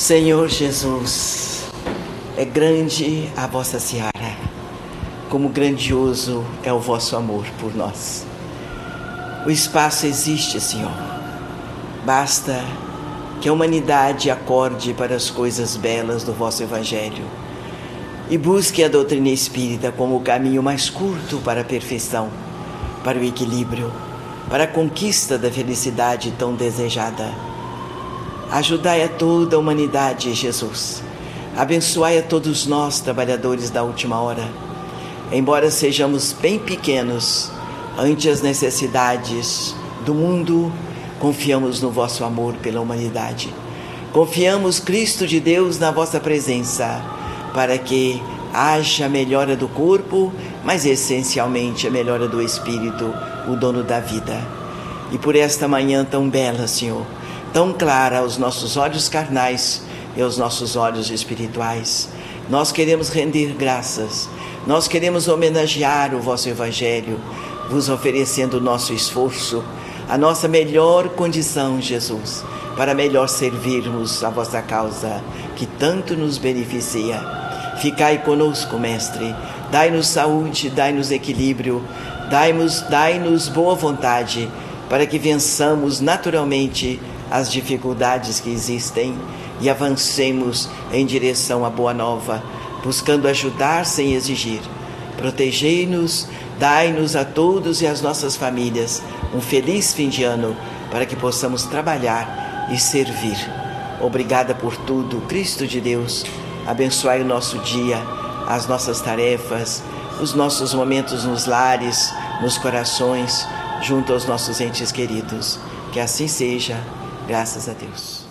Senhor Jesus, é grande a vossa seara, como grandioso é o vosso amor por nós. O espaço existe, Senhor. Basta que a humanidade acorde para as coisas belas do vosso Evangelho e busque a doutrina espírita como o caminho mais curto para a perfeição, para o equilíbrio, para a conquista da felicidade tão desejada. Ajudai a toda a humanidade, Jesus. Abençoai a todos nós, trabalhadores da última hora. Embora sejamos bem pequenos, ante as necessidades do mundo, confiamos no vosso amor pela humanidade. Confiamos, Cristo de Deus, na vossa presença, para que haja a melhora do corpo, mas essencialmente a melhora do espírito, o dono da vida. E por esta manhã tão bela, Senhor, tão clara aos nossos olhos carnais e aos nossos olhos espirituais, nós queremos render graças, nós queremos homenagear o vosso Evangelho, vos oferecendo o nosso esforço, a nossa melhor condição, Jesus, para melhor servirmos a vossa causa, que tanto nos beneficia. Ficai conosco, Mestre, dai-nos saúde, dai-nos equilíbrio, dai-nos boa vontade, para que vençamos naturalmente as dificuldades que existem e avancemos em direção à boa nova, buscando ajudar sem exigir. Protegei-nos, dai-nos a todos e às nossas famílias um feliz fim de ano, para que possamos trabalhar e servir. Obrigada por tudo, Cristo de Deus. Abençoai o nosso dia, as nossas tarefas, os nossos momentos nos lares, nos corações, junto aos nossos entes queridos. Que assim seja, graças a Deus.